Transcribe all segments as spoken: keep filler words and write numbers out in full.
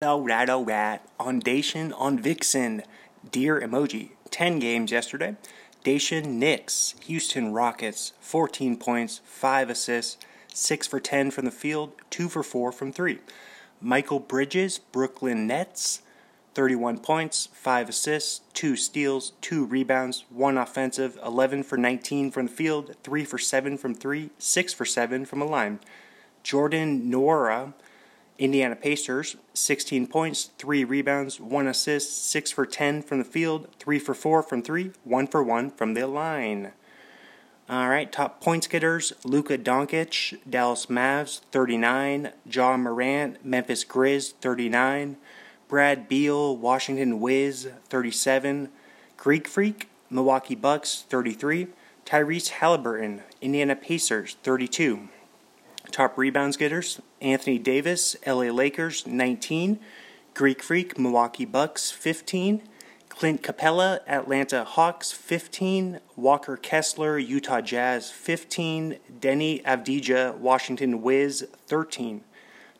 All right, all right. On Dacian, on Vixen, deer emoji. ten games yesterday. Dacian Knicks, Houston Rockets, fourteen points, five assists, six for ten from the field, two for four from three. Michael Bridges, Brooklyn Nets, thirty-one points, five assists, two steals, two rebounds, one offensive, eleven for nineteen from the field, three for seven from three, six for seven from the line. Jordan Norah, Indiana Pacers, sixteen points, three rebounds, one assist, six for ten from the field, three for four from three, one for one from the line. All right, top points getters, Luka Doncic, Dallas Mavs, thirty-nine, Ja Morant, Memphis Grizz, thirty-nine, Brad Beal, Washington Wiz, thirty-seven, Greek Freak, Milwaukee Bucks, thirty-three, Tyrese Halliburton, Indiana Pacers, thirty-two. Top rebounds getters, Anthony Davis, L A Lakers, nineteen, Greek Freak, Milwaukee Bucks, fifteen, Clint Capella, Atlanta Hawks, fifteen, Walker Kessler, Utah Jazz, fifteen, Denny Avdija, Washington Wiz, thirteen.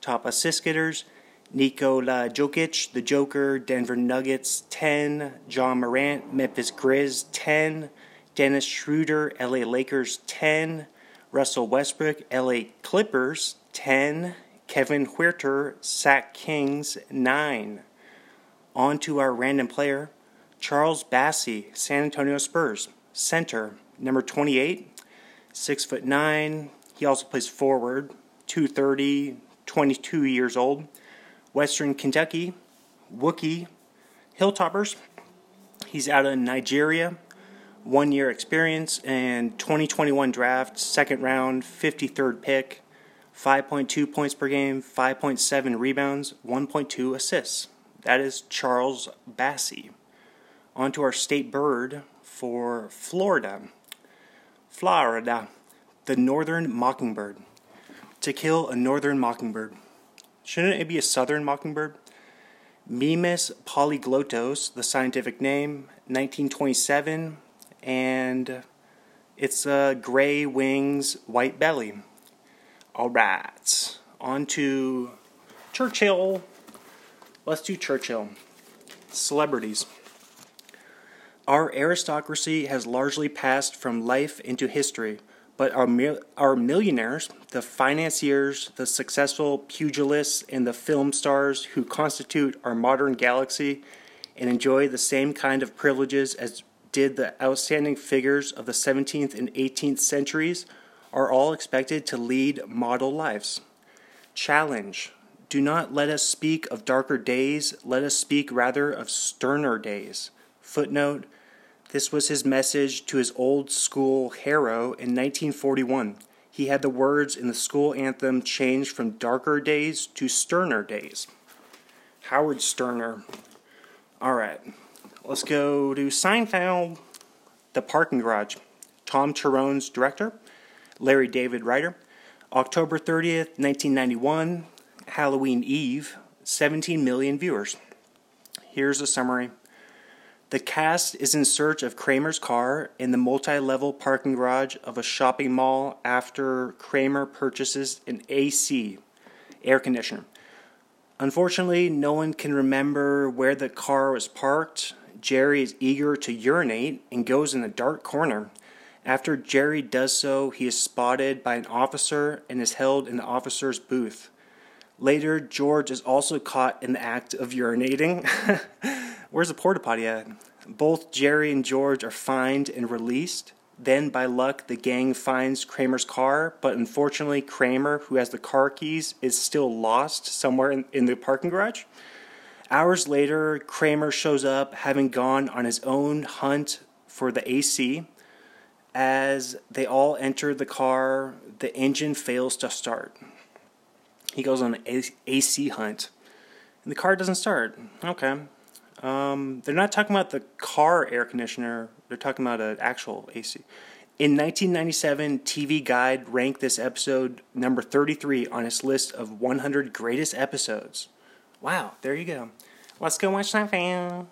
Top assist getters, Nikola Djokic, the Joker, Denver Nuggets, ten, Ja Morant, Memphis Grizz, ten, Dennis Schroeder, L A Lakers, ten, Russell Westbrook, L A Clippers, ten. Kevin Huerter, Sac Kings, nine. On to our random player, Charles Bassey, San Antonio Spurs, center, number twenty-eight, six foot nine. He also plays forward, two thirty, twenty-two years old. Western Kentucky, Wookiee, Hilltoppers. He's out of Nigeria. One-year experience and twenty twenty-one draft, second round, fifty-third pick, five point two points per game, five point seven rebounds, one point two assists. That is Charles Bassey. On to our state bird for Florida. Florida, the northern mockingbird. To kill a northern mockingbird. Shouldn't it be a southern mockingbird? Mimus polyglotos, the scientific name, nineteen twenty-seven. And it's a gray wings, white belly. All right, on to Churchill. Let's do Churchill. Celebrities. Our aristocracy has largely passed from life into history, but our mil- our millionaires, the financiers, the successful pugilists, and the film stars who constitute our modern galaxy and enjoy the same kind of privileges as did the outstanding figures of the seventeenth and eighteenth centuries are all expected to lead model lives. Challenge. Do not let us speak of darker days, let us speak rather of sterner days. Footnote. This was his message to his old school hero in nineteen forty-one. He had the words in the school anthem changed from darker days to sterner days. Howard Sterner. All right. Let's go to Seinfeld, The Parking Garage. Tom Chirone's director, Larry David Reiter. October thirtieth, nineteen ninety-one, Halloween Eve, seventeen million viewers. Here's a summary. The cast is in search of Kramer's car in the multi-level parking garage of a shopping mall after Kramer purchases an A C, air conditioner. Unfortunately, no one can remember where the car was parked. Jerry is eager to urinate and goes in a dark corner. After Jerry does so, he is spotted by an officer and is held in the officer's booth. Later, George is also caught in the act of urinating. Where's the porta potty at? Both Jerry and George are fined and released. Then, by luck, the gang finds Kramer's car, but unfortunately Kramer, who has the car keys, is still lost somewhere in, in the parking garage. Hours later, Kramer shows up, having gone on his own hunt for the A C. As they all enter the car, the engine fails to start. He goes on an A C hunt, and the car doesn't start. Okay. Um, they're not talking about the car air conditioner. They're talking about an actual A C. In nineteen ninety-seven, T V Guide ranked this episode number thirty-three on its list of one hundred greatest episodes. Wow, there you go. Let's go watch Seinfeld.